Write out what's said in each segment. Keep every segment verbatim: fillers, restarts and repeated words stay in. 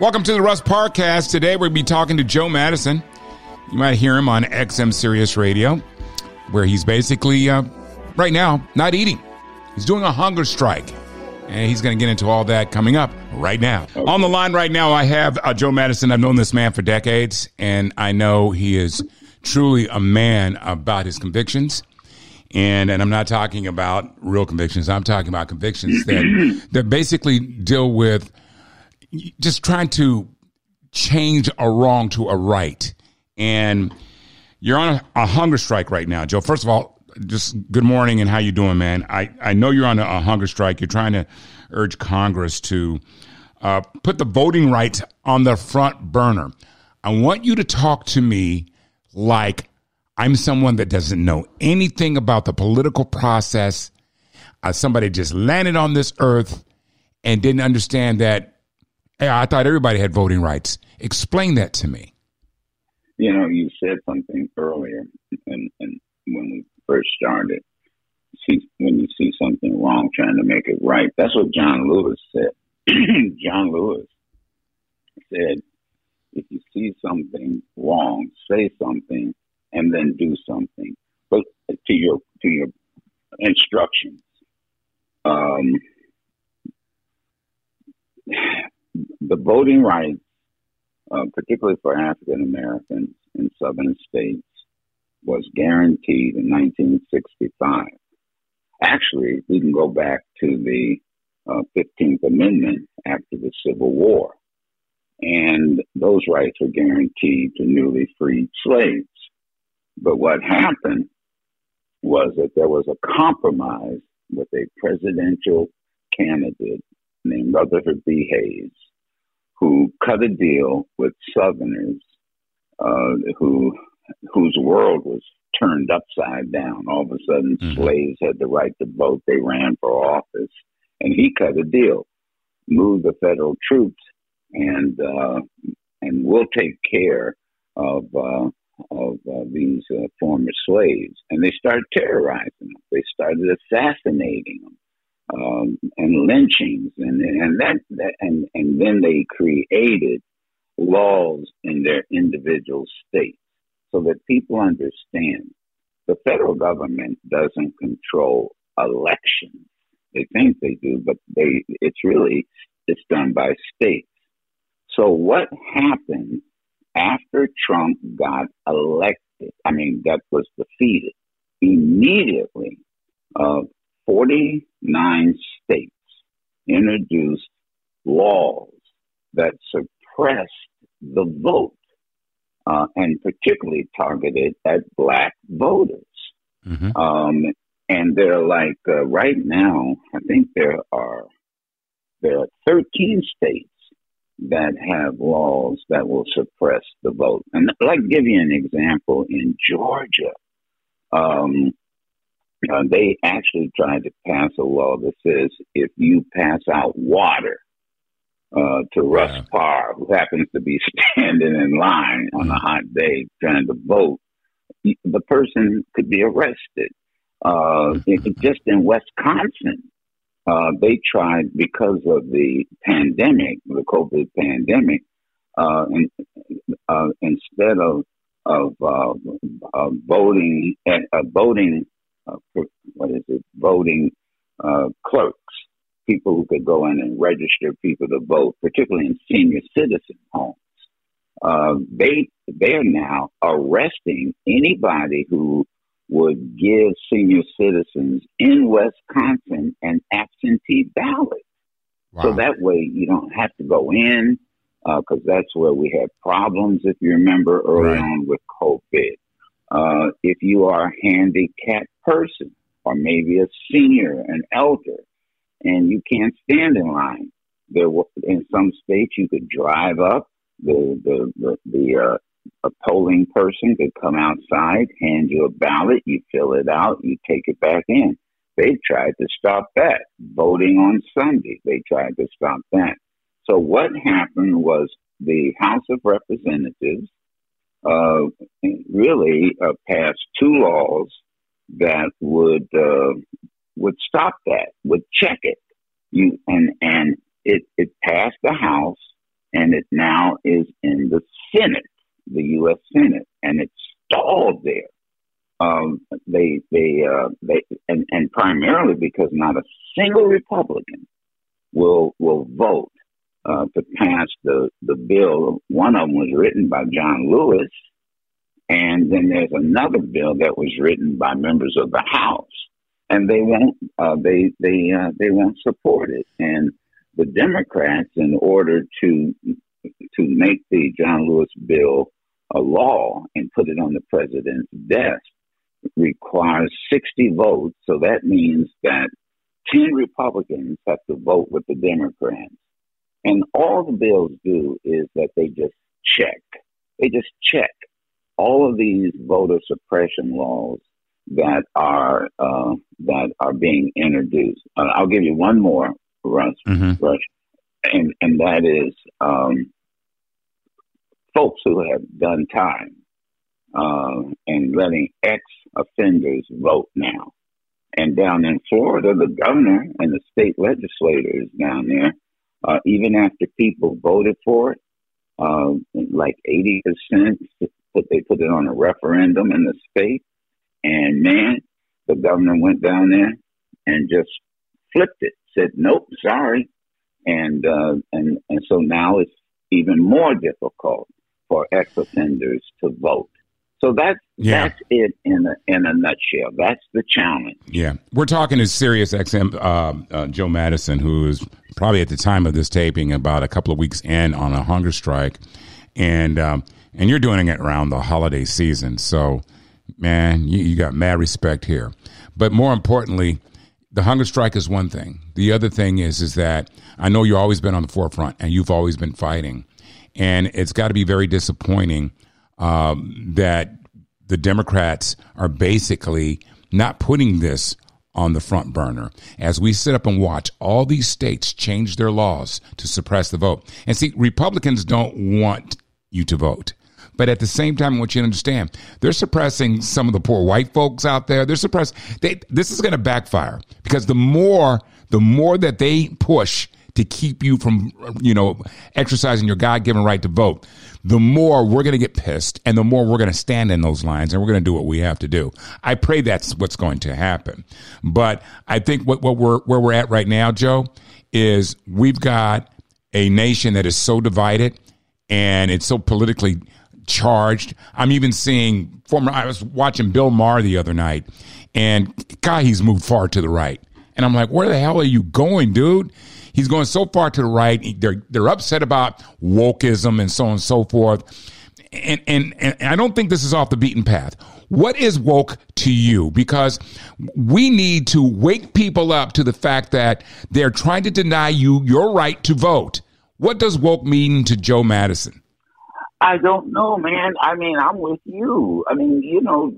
Welcome to the Russ Parrcast. Today we'll be talking to Joe Madison. You might hear him on X M Sirius Radio, where he's basically, uh, right now, not eating. He's doing a hunger strike, and he's going to get into all that coming up right now. Okay. On the line right now, I have uh, Joe Madison. I've known this man for decades, and I know he is truly a man about his convictions. And and I'm not talking about real convictions. I'm talking about convictions that that basically deal with just trying to change a wrong to a right. And you're on a, a hunger strike right now, Joe. First of all, just good morning and how you doing, man? I, I know you're on a, a hunger strike. You're trying to urge Congress to uh, put the voting rights on the front burner. I want you to talk to me like I'm someone that doesn't know anything about the political process. Uh, somebody just landed on this earth and didn't understand that. Hey, I thought everybody had voting rights. Explain that to me. You know, you said something earlier, and, and when we first started, see, when you see something wrong, trying to make it right. That's what John Lewis said. John Lewis said, if you see something wrong, say something, and then do something. But to your to your instructions. Um The voting rights, uh, particularly for African Americans in southern states, was guaranteed in nineteen sixty-five. Actually, we can go back to the uh, fifteenth Amendment after the Civil War. And those rights were guaranteed to newly freed slaves. But what happened was that there was a compromise with a presidential candidate named Rutherford B. Hayes, who cut a deal with Southerners uh, who whose world was turned upside down. All of a sudden, mm-hmm. slaves had the right to vote. They ran for office. And he cut a deal, moved the federal troops, and uh, and we'll take care of uh, of uh, these uh, former slaves. And they started terrorizing them. They started assassinating them. Um, and lynchings, and and that, that and and then they created laws in their individual states so that people understand the federal government doesn't control elections. They think they do, but they it's really it's done by states. So what happened after Trump got elected? I mean, that was defeated immediately. Uh, forty-nine states introduced laws that suppressed the vote uh, and particularly targeted at black voters. Mm-hmm. Um, and they're like, uh, right now, I think there are, there are thirteen states that have laws that will suppress the vote. And I'd like to give you an example in Georgia. Um, Uh, they actually tried to pass a law that says if you pass out water uh, to Russ yeah. Parr, who happens to be standing in line on mm-hmm. a hot day trying to vote, the person could be arrested. Uh, it, just in Wisconsin, uh, they tried, because of the pandemic, the COVID pandemic, uh, and, uh, instead of of uh, uh, voting at uh, voting. Uh, what is it? Voting uh, clerks, people who could go in and register people to vote, particularly in senior citizen homes. Uh, they they are now arresting anybody who would give senior citizens in Wisconsin an absentee ballot. Wow. So that way you don't have to go in, because uh, that's where we had problems, if you remember, early right. on with COVID. Uh, if you are a handicapped person, or maybe a senior, an elder, and you can't stand in line, there were, in some states you could drive up, the the the, the uh, a polling person could come outside, hand you a ballot, you fill it out, you take it back in. They tried to stop that. Voting on Sunday, they tried to stop that. So what happened was the House of Representatives uh, really uh, passed two laws that would uh, would stop that, would check it. You and and it, it passed the House, and it now is in the Senate, the U S. Senate, and it's stalled there. Um, they they uh, they and, and primarily because not a single Republican will will vote uh, to pass the the bill. One of them was written by John Lewis, and then there's another bill that was written by members of the House, and they won't uh, they they uh, they won't support it. And the Democrats, in order to to make the John Lewis bill a law and put it on the president's desk, requires sixty votes. So that means that ten Republicans have to vote with the Democrats. And all the bills do is that they just check. They just check all of these voter suppression laws that are uh, that are being introduced. Uh, I'll give you one more, Russ, mm-hmm. Russ, and and that is um, folks who have done time. Uh, and letting ex-offenders vote now. And down in Florida, the governor and the state legislators down there, uh, even after people voted for it, uh, like eighty percent, put, they put it on a referendum in the state. And man, the governor went down there and just flipped it, said, nope, sorry. And, uh, and, and so now it's even more difficult for ex-offenders to vote. So that's, yeah. that's it in a, in a nutshell. That's the challenge. Yeah. We're talking to Sirius X M, uh, uh, Joe Madison, who is probably at the time of this taping about a couple of weeks in on a hunger strike. And um, and you're doing it around the holiday season. So, man, you, you got mad respect here. But more importantly, the hunger strike is one thing. The other thing is, is that I know you've always been on the forefront and you've always been fighting. And it's got to be very disappointing Um, that the Democrats are basically not putting this on the front burner as we sit up and watch all these states change their laws to suppress the vote. And see, Republicans don't want you to vote. But at the same time, I want you to understand, they're suppressing some of the poor white folks out there. They're suppressing. They, this is going to backfire because the more the more that they push to keep you from, you know, exercising your God-given right to vote, the more we're going to get pissed and the more we're going to stand in those lines and we're going to do what we have to do. I pray that's what's going to happen. But I think what, what we're, where we're at right now, Joe, is we've got a nation that is so divided and it's so politically charged. I'm even seeing former, I was watching Bill Maher the other night, and God, he's moved far to the right. And I'm like, where the hell are you going, dude? He's going so far to the right. They're they're upset about wokeism and so on and so forth. And, and and I don't think this is off the beaten path. What is woke to you? Because we need to wake people up to the fact that they're trying to deny you your right to vote. What does woke mean to Joe Madison? I don't know, man. I mean, I'm with you. I mean, you know,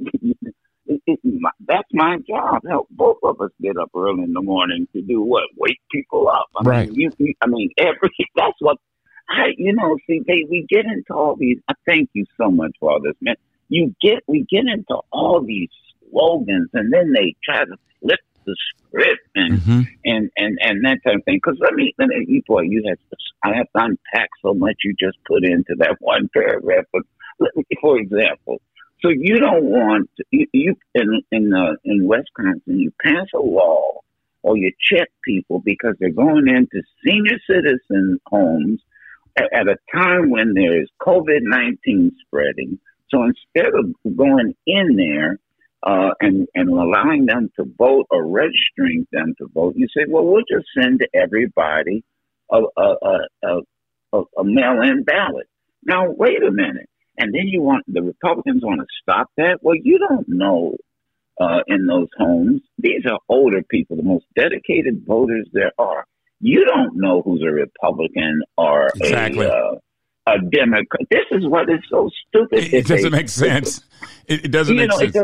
It, it, that's my job. Help both of us get up early in the morning to do what? Wake people up. I right. mean, you, I mean, every that's what I. You know, see, they we get into all these. I thank you so much for all this, man. You get we get into all these slogans, and then they try to flip the script and mm-hmm. and, and and that type of thing. Because let me, let me, boy, you have to, I have to unpack so much you just put into that one paragraph. But let me, for example. So you don't want you, you in in, uh, in Wisconsin. You pass a law, or you check people because they're going into senior citizen homes at, at a time when there is COVID nineteen spreading. So instead of going in there uh, and and allowing them to vote or registering them to vote, you say, well, we'll just send everybody a a a, a, a mail-in ballot. Now wait a minute. And then you want the Republicans want to stop that? Well, you don't know uh, in those homes. These are older people, the most dedicated voters there are. You don't know who's a Republican or exactly. a uh, a Democrat. This is what is so stupid. It doesn't make sense. It doesn't make sense.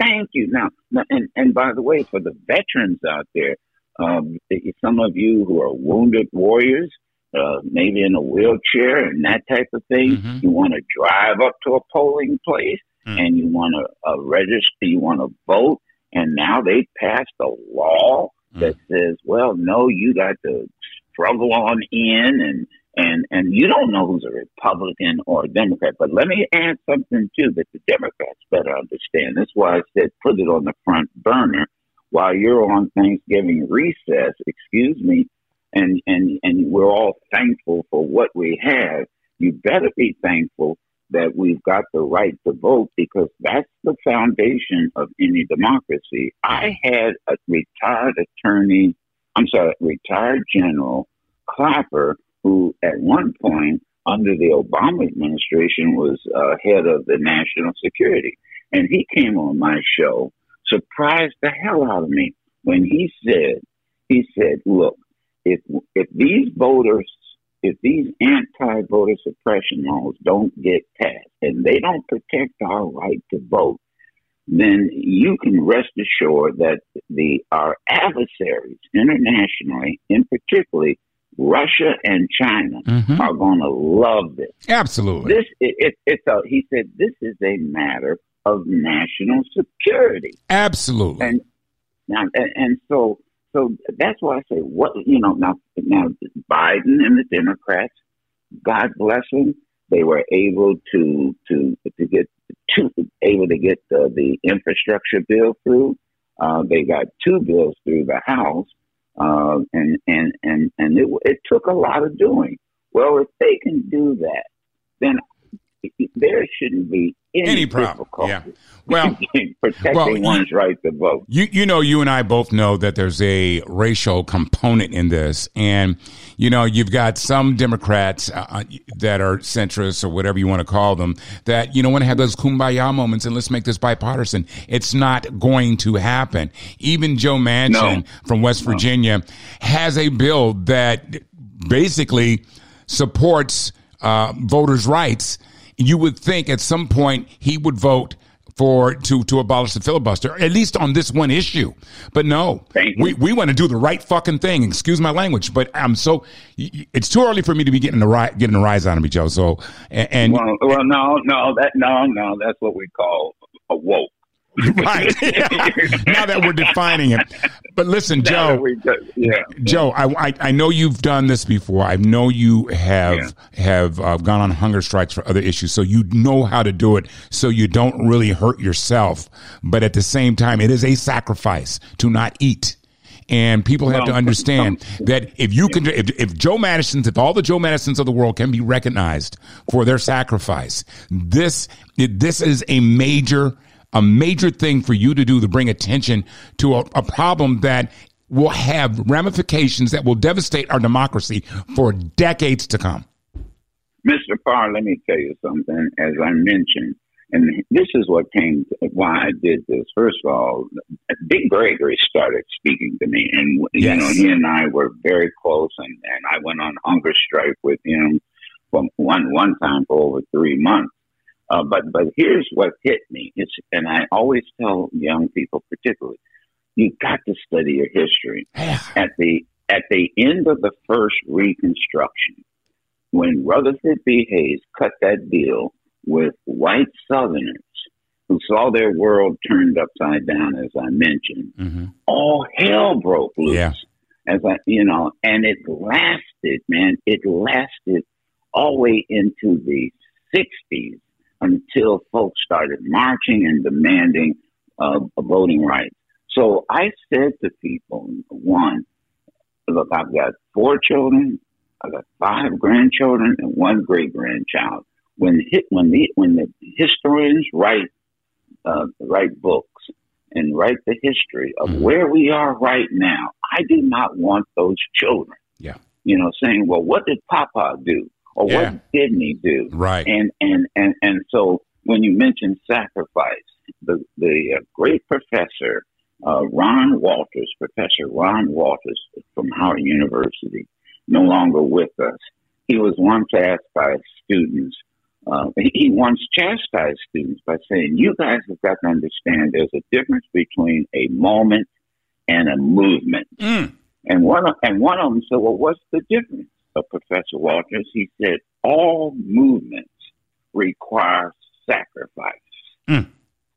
Thank you. Now, and, and by the way, for the veterans out there, um, some of you who are wounded warriors, uh, maybe in a wheelchair and that type of thing, mm-hmm. you want to drive up to a polling place mm-hmm. and you want to uh, register, you want to vote. And now they passed a law mm-hmm. that says, well, no, you got to struggle on in and, and, and you don't know who's a Republican or a Democrat. But let me add something, too, that the Democrats better understand. That's why I said put it on the front burner while you're on Thanksgiving recess, excuse me, and, and, and we're all thankful for what we have. You better be thankful that we've got the right to vote, because that's the foundation of any democracy. I had a retired attorney, I'm sorry, retired General Clapper, who at one point under the Obama administration was uh, head of the national security. And he came on my show, surprised the hell out of me when he said, he said, look, if if these voters, if these anti-voter suppression laws don't get passed and they don't protect our right to vote, then you can rest assured that the our adversaries internationally, in particularly, Russia and China mm-hmm. are going to love this. Absolutely. This it, it, it's a, he said this is a matter of national security. Absolutely. And now and, and so so that's why I say what you know now now Biden and the Democrats, God bless them, they were able to to to get to able to get the, the infrastructure bill through. Uh, they got two bills through the House. Uh, and and and and it, it took a lot of doing. Well, if they can do that, then there shouldn't be any, any problem. Yeah. Well, protecting well, one's right to vote. You you know, you and I both know that there's a racial component in this, and you know, you've got some Democrats uh, that are centrists or whatever you want to call them that you know want to have those kumbaya moments and let's make this bipartisan. It's not going to happen. Even Joe Manchin no. from West no. Virginia has a bill that basically supports uh, voters' rights. You would think at some point he would vote for to to abolish the filibuster, at least on this one issue. But no, we, we want to do the right fucking thing. Excuse my language, but I'm so it's too early for me to be getting the ri- getting a rise out of me, Joe. So and, and well, well, no, no, that no, no, that's what we call a woke. Right. Now that we're defining it. But listen, now Joe, do, yeah. Joe, I, I I know you've done this before. I know you have yeah. have uh, gone on hunger strikes for other issues, so you know how to do it so you don't really hurt yourself. But at the same time, it is a sacrifice to not eat. And people have no, to understand no. that if you can, if, if Joe Madison's, if all the Joe Madisons of the world can be recognized for their sacrifice, this this is a major A major thing for you to do to bring attention to a, a problem that will have ramifications that will devastate our democracy for decades to come. Mister Parr, let me tell you something, as I mentioned, and this is what came, to, why I did this. First of all, Dick Gregory started speaking to me, and yes. you know, he and I were very close, and, and I went on hunger strike with him from one, one time for over three months. Uh, but but here's what hit me, it's, and I always tell young people particularly, you've got to study your history. At the at the end of the first Reconstruction, when Rutherford B. Hayes cut that deal with white Southerners who saw their world turned upside down, as I mentioned, mm-hmm. all hell broke loose. Yeah. As I, you know, and it lasted, man, it lasted all the way into the sixties. Until folks started marching and demanding uh, voting rights. So I said to people, one, look, I've got four children, I've got five grandchildren, and one great-grandchild. When hit, when the when the historians write uh, write books and write the history of mm-hmm. where we are right now, I do not want those children, yeah, you know, saying, well, what did Papa do? Or yeah. what did he do? Right. And, and, and, and so when you mention sacrifice, the, the uh, great professor, uh, Ron Walters, Professor Ron Walters from Howard University, no longer with us. He was once asked by students, uh, he once chastised students by saying, you guys have got to understand there's a difference between a moment and a movement. Mm. And one of, and one of them said, well, what's the difference? Of Professor Walters, he said, all movements require sacrifice. Mm.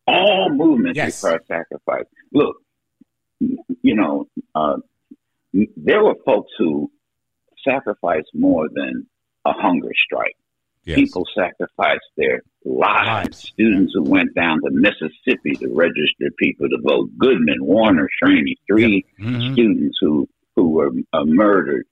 All movements yes. require sacrifice. Look, you know, uh, there were folks who sacrificed more than a hunger strike. Yes. People sacrificed their lives. lives. Students who went down to Mississippi to register people to vote. Goodman, Warner, Schwerner, three yep. mm-hmm. students who, who were uh, murdered,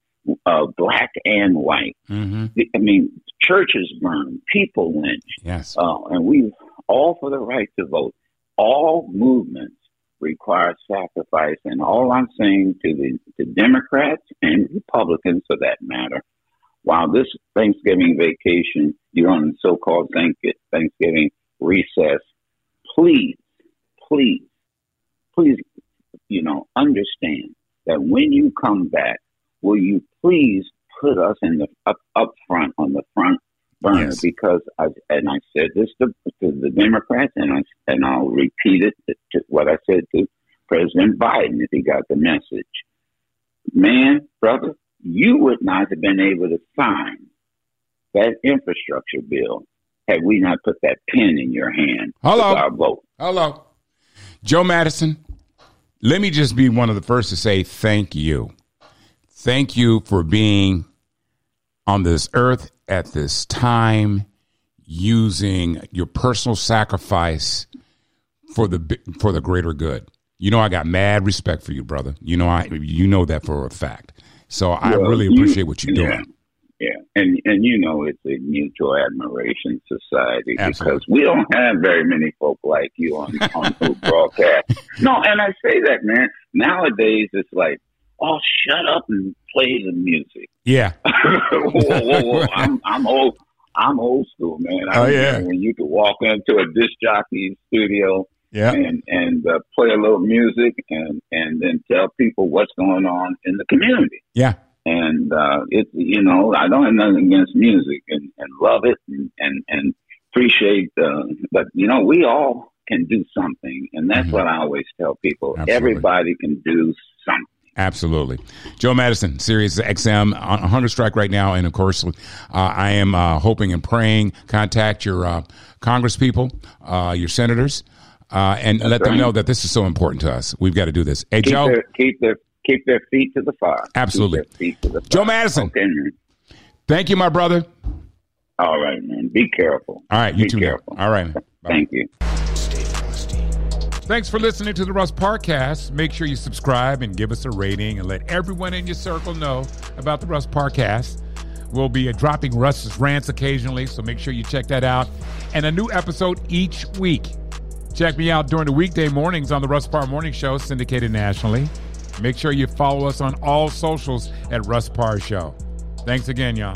uh, black and white. Mm-hmm. I mean, churches burned, people lynched. Yes. Uh, and we all for the right to vote. All movements require sacrifice. And all I'm saying to the to Democrats and Republicans, for that matter, while this Thanksgiving vacation, you're on the so-called Thanksgiving recess, please, please, please, you know, understand that when you come back, will you please put us in the up, up front, on the front burner? Yes. Because, I, and I said this to, to the Democrats, and, I, and I'll repeat it to, to what I said to President Biden if he got the message. Man, brother, you would not have been able to sign that infrastructure bill had we not put that pen in your hand. Hello. With our vote. Hello. Joe Madison, let me just be one of the first to say thank you. Thank you for being on this earth at this time, using your personal sacrifice for the for the greater good. You know, I got mad respect for you, brother. You know, I you know that for a fact. So well, I really appreciate you, what you're yeah, doing. Yeah, and and you know, it's a mutual admiration society. Absolutely. Because we don't have very many folk like you on on the broadcast. No, and I say that, man. Nowadays, it's like, oh, shut up and play the music. Yeah. whoa, whoa, whoa. I'm, I'm old. I'm old school, man. I oh yeah. When you could walk into a disc jockey studio, yeah. and and uh, play a little music, and, and then tell people what's going on in the community. Yeah. And uh, it's you know I don't have nothing against music, and, and love it, and and, and appreciate. Uh, but you know we all can do something, and that's mm-hmm. what I always tell people. Absolutely. Everybody can do something. Absolutely. Joe Madison, Sirius X M, on a hunger strike right now. And, of course, uh, I am uh, hoping and praying. Contact your uh, congresspeople, uh, your senators, uh, and That's let right. them know that this is so important to us. We've got to do this. Hey, keep Joe. Their, keep, their, keep their feet to the fire. Absolutely. Feet to the fire. Joe Madison. Okay, man. Thank you, my brother. All right, man. Be careful. All right. You Be too. Careful. All right, man. Bye. Thank you. Thanks for listening to the Russ Parcast. Make sure you subscribe and give us a rating and let everyone in your circle know about the Russ Parcast. We'll be dropping Russ's rants occasionally, so make sure you check that out. And a new episode each week. Check me out during the weekday mornings on the Russ Parr Morning Show, syndicated nationally. Make sure you follow us on all socials at Russ Parr Show. Thanks again, y'all.